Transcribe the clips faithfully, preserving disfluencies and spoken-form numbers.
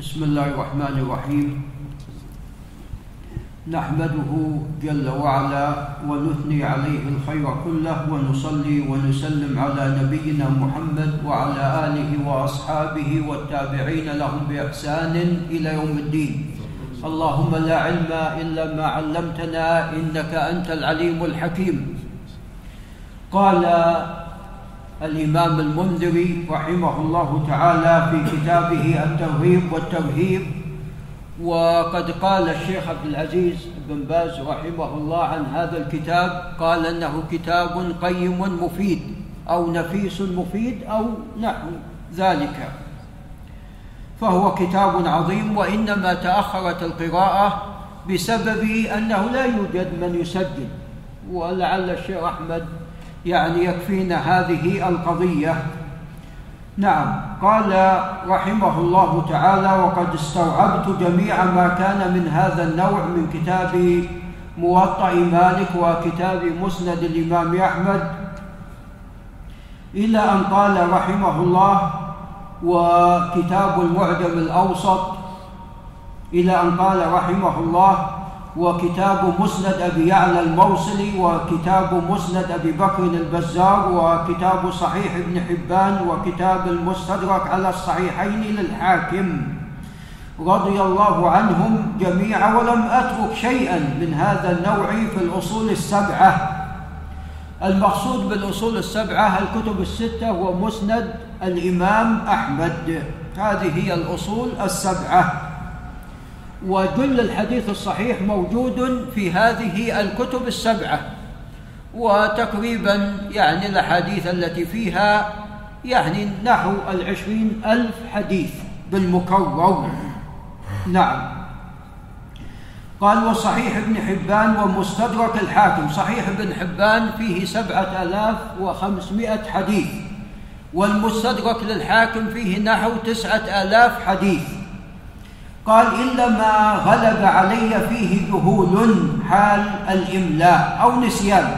بسم الله الرحمن الرحيم. نحمده جل وعلا ونثني عليه الخير كله ونصلي ونسلم على نبينا محمد وعلى آله وأصحابه والتابعين لهم بإحسان إلى يوم الدين. اللهم لا علم إلا ما علمتنا إنك أنت العليم الحكيم. قال الإمام المنذري رحمه الله تعالى في كتابه الترغيب والترهيب، وقد قال الشيخ عبد العزيز بن باز رحمه الله عن هذا الكتاب، قال أنه كتاب قيم مفيد أو نفيس مفيد أو نحو ذلك، فهو كتاب عظيم، وإنما تأخرت القراءة بسبب أنه لا يوجد من يسجل، ولعل الشيخ أحمد يعني يكفينا هذه القضية. نعم، قال رحمه الله تعالى: وقد استوعبت جميع ما كان من هذا النوع من كتاب موطأ مالك وكتاب مسند الإمام أحمد، إلى أن قال رحمه الله: وكتاب المعجم الأوسط، إلى أن قال رحمه الله: وكتاب مسند أبي يعلى الموصلي، وكتاب مسند أبي بكر البزار، وكتاب صحيح ابن حبان، وكتاب المستدرك على الصحيحين للحاكم رضي الله عنهم جميعا، ولم أترك شيئا من هذا النوع في الأصول السبعة. المقصود بالأصول السبعة الكتب الستة ومسند الإمام أحمد، هذه هي الأصول السبعة، وجل الحديث الصحيح موجود في هذه الكتب السبعة، وتقريبا يعني الأحاديث التي فيها يعني نحو العشرين ألف حديث بالمكرر. نعم. قال: وصحيح ابن حبان ومستدرك الحاكم. صحيح ابن حبان فيه سبعة آلاف وخمسمائة حديث، والمستدرك للحاكم فيه نحو تسعة آلاف حديث. قال: إلا ما غلب علي فيه جهول حال الإملاء أو نسيان،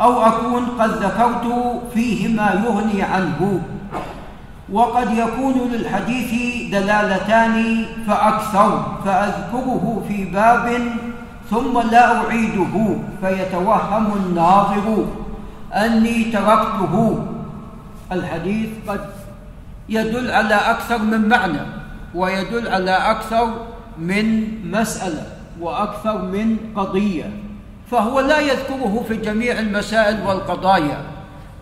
أو أكون قد ذكرت فيه ما يغني عنه، وقد يكون للحديث دلالتان فأكثر، فأذكره في باب ثم لا أعيده، فيتوهم الناظر أني تركته. الحديث قد يدل على أكثر من معنى، ويدل على أكثر من مسألة وأكثر من قضية، فهو لا يذكره في جميع المسائل والقضايا،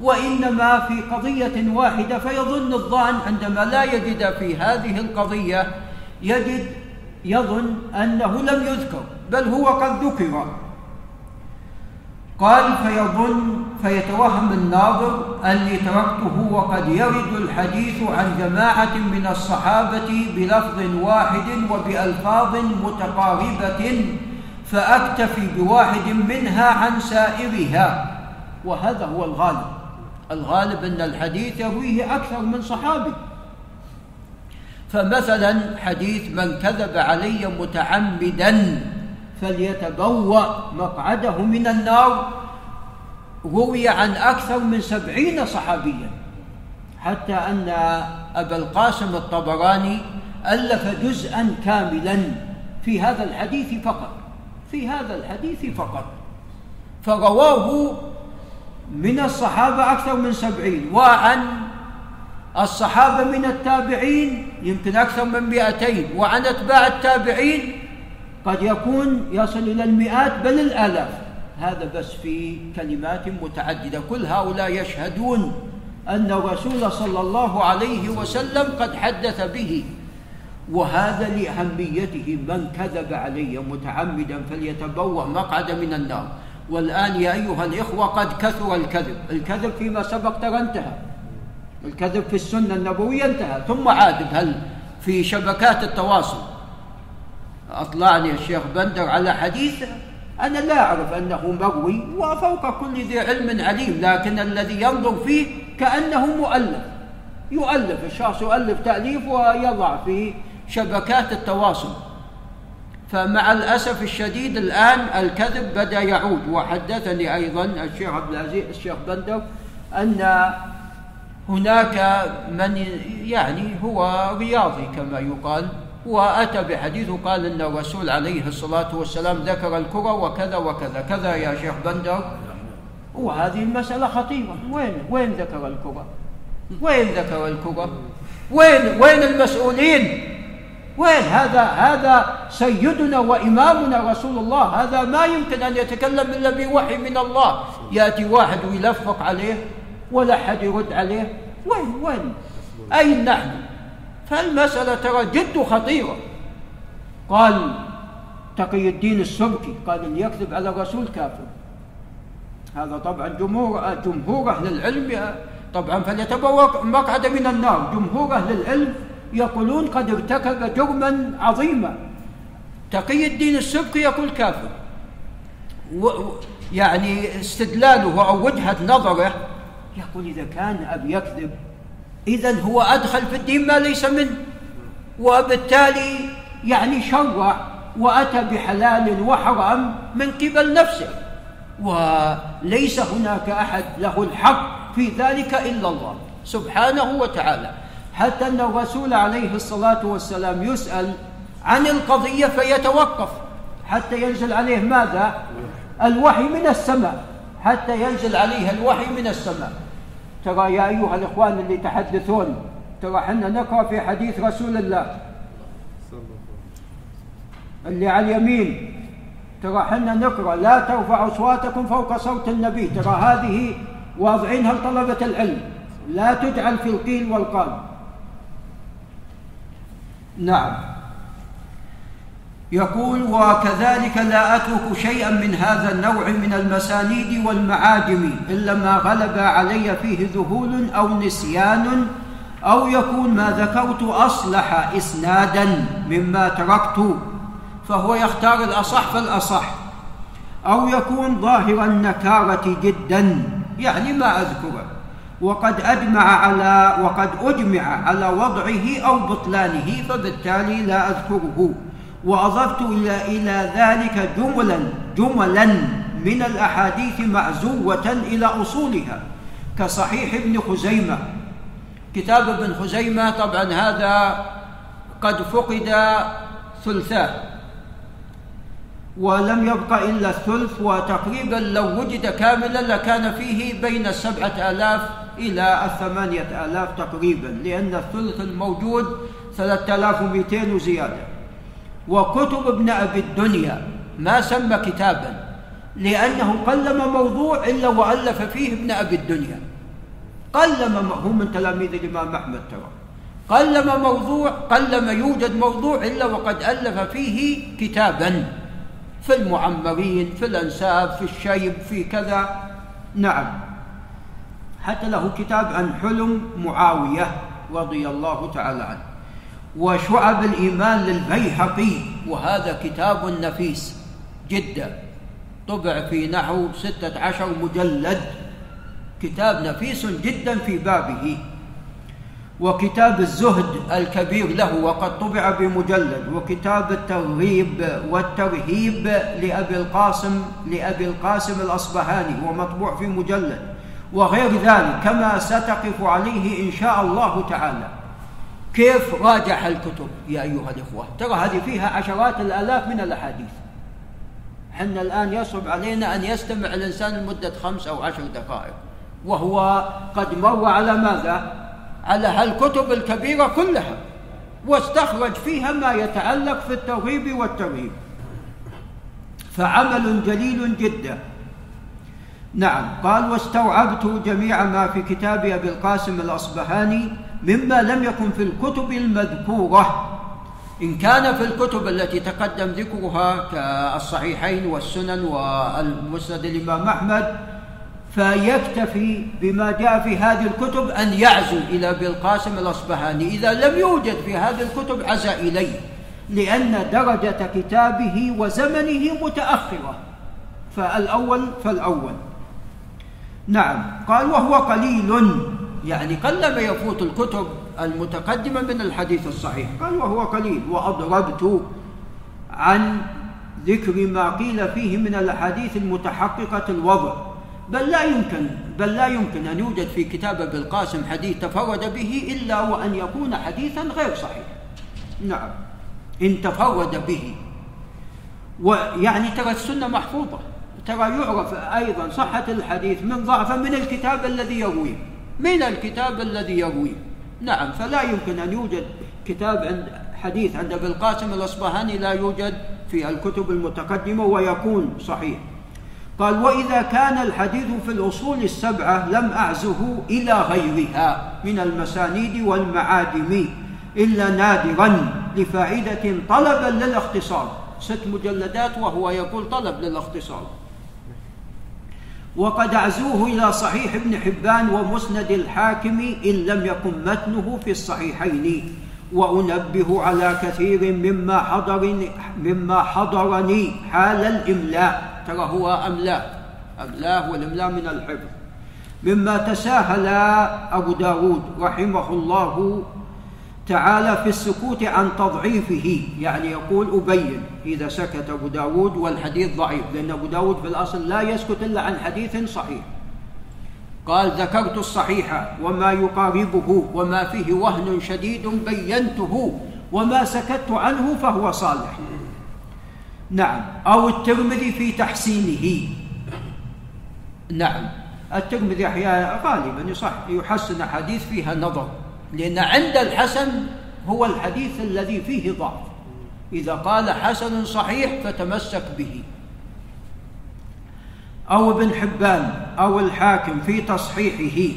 وإنما في قضية واحدة، فيظن الظان عندما لا يجد في هذه القضية يجد يظن أنه لم يذكر، بل هو قد ذكر. قال: فيظن فيتوهم الناظر أني تركته، وقد يرد الحديث عن جماعة من الصحابة بلفظ واحد وبألفاظ متقاربة، فأكتفي بواحد منها عن سائرها. وهذا هو الغالب، الغالب أن الحديث يرويه أكثر من صحابي، فمثلا حديث: من كذب علي متعمدا فليتبوأ مقعده من النار، روي عن أكثر من سبعين صحابيا، حتى أن أبا القاسم الطبراني ألف جزءا كاملا في هذا الحديث فقط، في هذا الحديث فقط، فرواه من الصحابة أكثر من سبعين، وعن الصحابة من التابعين يمكن أكثر من مئتين، وعن أتباع التابعين قد يكون يصل إلى المئات بل الآلاف. هذا بس في كلمات متعددة. كل هؤلاء يشهدون أن الرسول صلى الله عليه وسلم قد حدث به، وهذا لأهميته. من كذب علي متعمدا فليتبوأ مقعد من النار. والآن يا أيها الإخوة قد كثر الكذب، الكذب فيما سبق ترى انتهى، الكذب في السنة النبوية انتهى، ثم عاد هل في شبكات التواصل. أطلعني الشيخ بندر على حديث أنا لا أعرف أنه مروي، وفوق كل ذي علم عليم، لكن الذي ينظر فيه كأنه مؤلف، يؤلف الشخص، يؤلف تأليف ويضع في شبكات التواصل. فمع الأسف الشديد الآن الكذب بدأ يعود. وحدثني أيضا الشيخ عبد العزيز الشيخ بندر أن هناك من يعني هو رياضي كما يقال، وأتى بحديث قال إن الرسول عليه الصلاة والسلام ذكر الكرة وكذا وكذا كذا يا شيخ بندر، وهذه المسألة خطيرة. وين وين ذكر الكرة؟ وين ذكر الكرة؟ وين وين المسؤولين؟ وين؟ هذا هذا سيدنا وإمامنا رسول الله، هذا ما يمكن أن يتكلم إلا بوحي من الله. يأتي واحد ويلفق عليه ولا أحد يرد عليه. وين وين؟ أين نحن؟ فالمسألة ترى جد خطيرة. قال تقي الدين السبكي قال اللي يكذب على الرسول كافر. هذا طبعا جمهور جمهور أهل العلم طبعا فليتبوأ مقعد من النار. جمهور أهل العلم يقولون قد ارتكب جرما عظيما. تقي الدين السبكي يقول كافر، و يعني استدلاله أو وجهة نظره يقول إذا كان أبي يكذب إذن هو أدخل في الدين ما ليس منه، وبالتالي يعني شرع وأتى بحلال وحرام من قبل نفسه، وليس هناك أحد له الحق في ذلك إلا الله سبحانه وتعالى. حتى أن الرسول عليه الصلاة والسلام يسأل عن القضية فيتوقف حتى ينزل عليه ماذا؟ الوحي من السماء، حتى ينزل عليه الوحي من السماء. ترى يا أيها الإخوان اللي تحدثون، ترى حنا نقرأ في حديث رسول الله اللي على اليمين، ترى حنا نقرأ لا ترفعوا أصواتكم فوق صوت النبي. ترى هذه واضعينها لطلبة العلم، لا تجعل في القيل والقال. نعم. يقول وكذلك لا أترك شيئا من هذا النوع من المسانيد والمعاجم إلا ما غلب علي فيه ذهول أو نسيان، أو يكون ما ذكرت أصلح إسنادا مما تركت فهو يختار الأصح فالأصح، أو يكون ظاهر النكارة جدا يعني ما أذكره، وقد أجمع على وقد أجمع على وضعه أو بطلانه فبالتالي لا أذكره. وأضفت إلى إلى ذلك جملا جملا من الأحاديث معزوة إلى أصولها كصحيح ابن خزيمة. كتاب ابن خزيمة طبعا هذا قد فقد ثلثاه ولم يبق إلا الثلث، وتقريبا لو وجد كاملا لكان فيه بين السبعة آلاف إلى الثمانية آلاف تقريبا، لأن الثلث الموجود ثلاثة آلاف ومئتين وزيادة. وكتب ابن أبي الدنيا ما سمى كتابا لأنه قلم موضوع إلا وألف فيه ابن أبي الدنيا. قلم هو من تلاميذ الإمام أحمد، ترى قلم موضوع قلم يوجد موضوع إلا وقد ألف فيه كتابا في المعمرين في الأنساب في الشيب في كذا. نعم. حتى له كتاب عن حلم معاوية رضي الله تعالى عنه. وشعب الإيمان للبيهقي، وهذا كتاب نفيس جدا، طبع في نحو ستة عشر مجلد، كتاب نفيس جدا في بابه. وكتاب الزهد الكبير له وقد طبع بمجلد. وكتاب الترغيب والترهيب لأبي القاسم لأبي القاسم الأصبهاني ومطبوع في مجلد، وغير ذلك كما ستقف عليه إن شاء الله تعالى. كيف راجح الكتب يا أيها الإخوة؟ ترى هذه فيها عشرات الآلاف من الأحاديث. حنا الآن يصعب علينا أن يستمع الإنسان لمدة خمس أو عشر دقائق وهو قد مر على ماذا؟ على هالكتب الكبيرة كلها، واستخرج فيها ما يتعلق في الترغيب والترهيب، فعمل جليل جدا. نعم. قال واستوعبت جميع ما في كتاب أبي القاسم الأصبهاني مما لم يكن في الكتب المذكورة. إن كان في الكتب التي تقدم ذكرها كالصحيحين والسنن والمسند الإمام أحمد فيكتفي بما جاء في هذه الكتب أن يعزو إلى أبي القاسم الأصبهاني. إذا لم يوجد في هذه الكتب عزا إليه، لأن درجة كتابه وزمنه متأخرة، فالأول فالأول. نعم. قال وهو قليل، يعني قلما يفوت الكتب المتقدمة من الحديث الصحيح. قال وهو قليل. وأضربت عن ذكر ما قيل فيه من الأحاديث المتحققة الوضع، بل لا يمكن بل لا يمكن أن يوجد في كتاب أبي القاسم حديث تفرد به إلا وأن يكون حديثا غير صحيح. نعم. إن تفرد به. ويعني ترى السنة محفوظة، ترى يعرف أيضا صحة الحديث من ضعفه من الكتاب الذي يرويه، من الكتاب الذي يرويه. نعم، فلا يمكن أن يوجد كتاب عند حديث عند أبي القاسم الأصبهاني لا يوجد في الكتب المتقدمة ويكون صحيح. قال: وإذا كان الحديث في الأصول السبعة لم أعزه إلى غيرها من المسانيد والمعادم إلا نادرا لفائدة طلبا للاختصار. ست مجلدات وهو يقول طلب للاختصار. وقد أعزوه إلى صحيح ابن حبان ومسند الحاكم إن لم يكن متنه في الصحيحين. وأنبه على كثير مما حضرني, مما حضرني حال الإملاء. ترى هو أملاء، أملاء والإملاء من الحفظ. مما تساهل أبو داود رحمه الله تعالى في السكوت عن تضعيفه، يعني يقول أبين إذا سكت أبو داود والحديث ضعيف، لأن أبو داود في الأصل لا يسكت إلا عن حديث صحيح. قال: ذكرت الصحيح وما يقاربه وما فيه وهن شديد بينته وما سكت عنه فهو صالح. نعم. أو الترمذي في تحسينه. نعم، الترمذي أحيانا غالبا يحسن حديث فيها نظر، لأن عند الحسن هو الحديث الذي فيه ضعف، إذا قال حسن صحيح فتمسك به. أو ابن حبان أو الحاكم في تصحيحه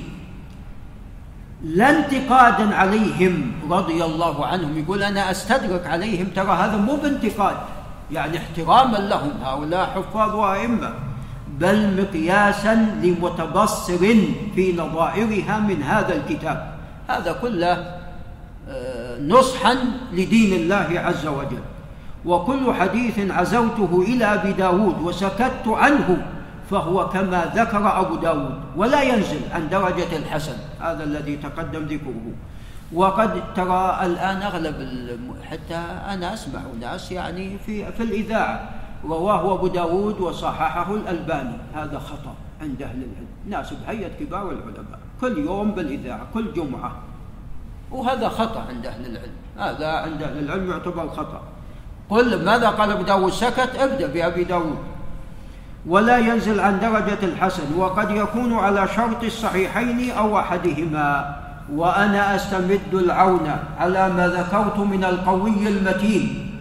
لا انتقادا عليهم رضي الله عنهم. يقول أنا أستدرك عليهم، ترى هذا مو بانتقاد، يعني احتراما لهم، هؤلاء حفاظ وأئمة، بل مقياسا لمتبصر في نظائرها من هذا الكتاب. هذا كله نصحا لدين الله عز وجل. وكل حديث عزوته إلى أبي داود وسكت عنه فهو كما ذكر أبو داود ولا ينزل عن درجة الحسن، هذا الذي تقدم ذكره. وقد ترى الآن أغلب حتى أنا أسمع ناس يعني في, في الإذاعة رواه أبو داود وصححه الألباني، هذا خطأ عند أهل العلم، ناس بهيئة كبار العلماء كل يوم بالإذاعة كل جمعة، وهذا خطأ عند أهل العلم، هذا عند أهل العلم يعتبر خطأ. قل ماذا قال أبو داود سكت، ابدأ بأبي داود. ولا ينزل عن درجة الحسن، وقد يكون على شرط الصحيحين أو أحدهما. وأنا أستمد العون على ما ذكرت من القوي المتين،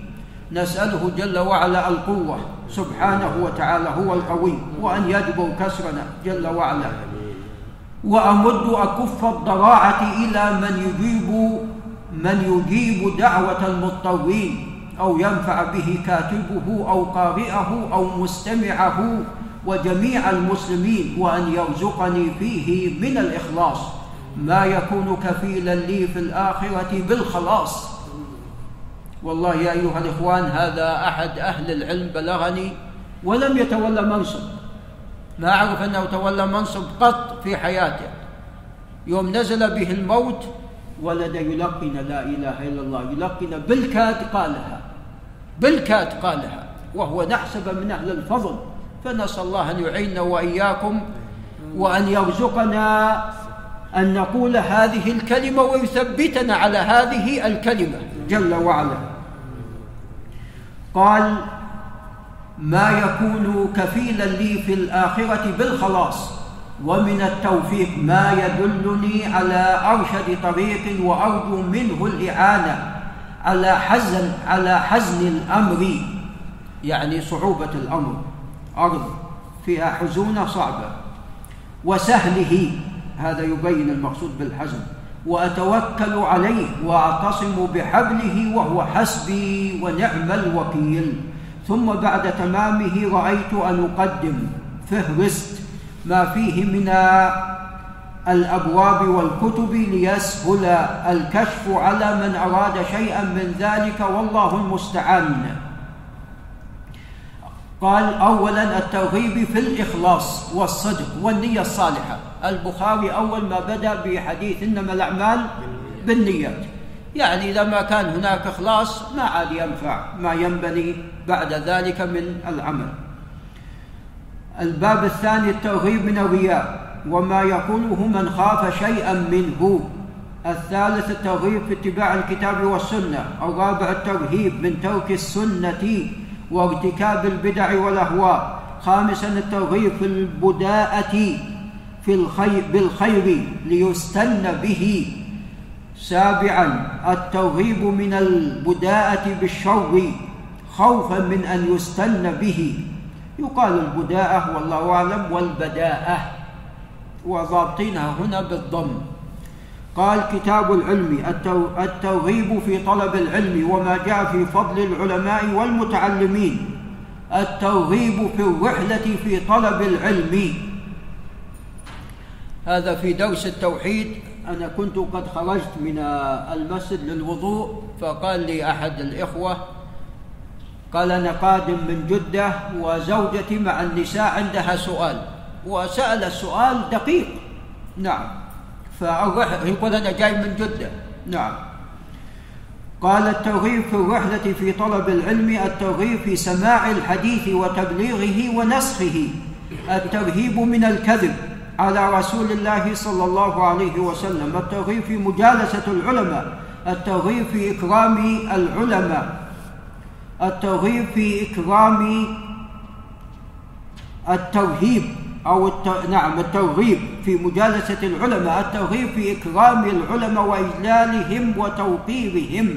نسأله جل وعلا القوة سبحانه وتعالى، هو القوي، وأن يجبر كسرنا جل وعلا. وأمد أكف الضراعة إلى من يجيب من يجيب دعوة المضطرين أو ينفع به كاتبه أو قارئه أو مستمعه وجميع المسلمين، وأن يرزقني فيه من الإخلاص ما يكون كفيلا لي في الآخرة بالخلاص. والله يا أيها الإخوان، هذا أحد أهل العلم بلغني ولم يتولى منصب، ما أعرف أنه تولى منصب قط في حياته. يوم نزل به الموت ولد يلقن لا إله إلا الله، يلقن بالكاد قالها، بالكاد قالها، وهو نحسب من أهل الفضل. فنسأل الله أن يعيننا وإياكم وأن يرزقنا أن نقول هذه الكلمة ويثبتنا على هذه الكلمة جل وعلا. قال: ما يكون كفيلا لي في الآخرة بالخلاص، ومن التوفيق ما يدلني على أرشد طريق، وأرجو منه الإعانة على حزن على حزن الأمر، يعني صعوبة الأمر، أرض فيها حزونة صعبة، وسهله، هذا يبين المقصود بالحزن، وأتوكل عليه وأعتصم بحبله وهو حسبي ونعم الوكيل. ثم بعد تمامه رأيت أن أقدم فهرست ما فيه من الأبواب والكتب ليسهل الكشف على من أراد شيئا من ذلك، والله المستعان. قال: أولا الترغيب في الإخلاص والصدق والنية الصالحة. البخاري أول ما بدأ بحديث إنما الأعمال بالنيات، يعني إذا ما كان هناك إخلاص ما عاد ينفع ما ينبني بعد ذلك من العمل. الباب الثاني الترغيب من الرياء وما يقوله من خاف شيئا منه، الثالث الترغيب في اتباع الكتاب والسنة. الرابع الترهيب من ترك السنة وارتكاب البدع والأهواء. خامسا الترغيب في البداءة في الخير بالخير ليستن به. سابعا الترغيب من البداءة بالشر خوفا من أن يستن به، يقال البداءة والله أعلم والبداءة، وضابطينها هنا بالضم. قال كتاب العلم الترغيب في طلب العلم وما جاء في فضل العلماء والمتعلمين. الترغيب في الرحلة في طلب العلم. هذا في درس التوحيد أنا كنت قد خرجت من المسجد للوضوء، فقال لي أحد الإخوة، قال أنا قادم من جدة وزوجتي مع النساء عندها سؤال، وسأل السؤال دقيق. نعم، فيقول أنا جاي من جدة. نعم. قال الترغيب في الرحلة في طلب العلم الترغيب في سماع الحديث وتبليغه ونسخه. الترهيب من الكذب على رسول الله صلى الله عليه وسلم. الترغيب في مجالسة العلماء. الترغيب في إكرام العلماء. الترغيب في إكرام الترهيب أو الت... نعم الترغيب في مجالسة العلماء. الترغيب في إكرام العلماء وإجلالهم وتوقيرهم.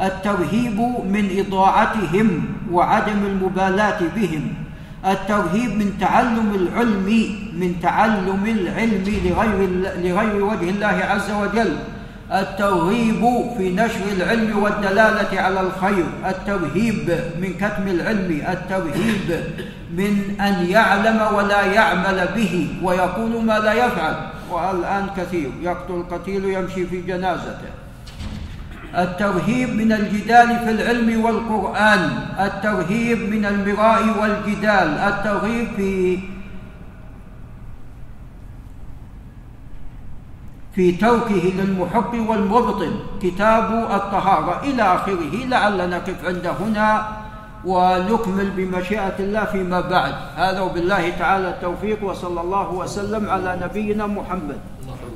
الترهيب من إضاعتهم وعدم المبالاة بهم. الترهيب من تعلم العلم من تعلم العلم لغير لغير وجه الله عز وجل. الترهيب في نشر العلم والدلالة على الخير. الترهيب من كتم العلم. الترهيب من أن يعلم ولا يعمل به ويقول ما لا يفعل، والآن كثير يقتل قتيل يمشي في جنازته. الترهيب من الجدال في العلم والقرآن. الترهيب من المراء والجدال. الترغيب في في تركه للمحق والمبطل. كتاب الطهارة إلى آخره. لعلنا نقف عند هنا ونكمل بمشيئة الله فيما بعد. هذا وبالله تعالى التوفيق، وصلى الله وسلم على نبينا محمد.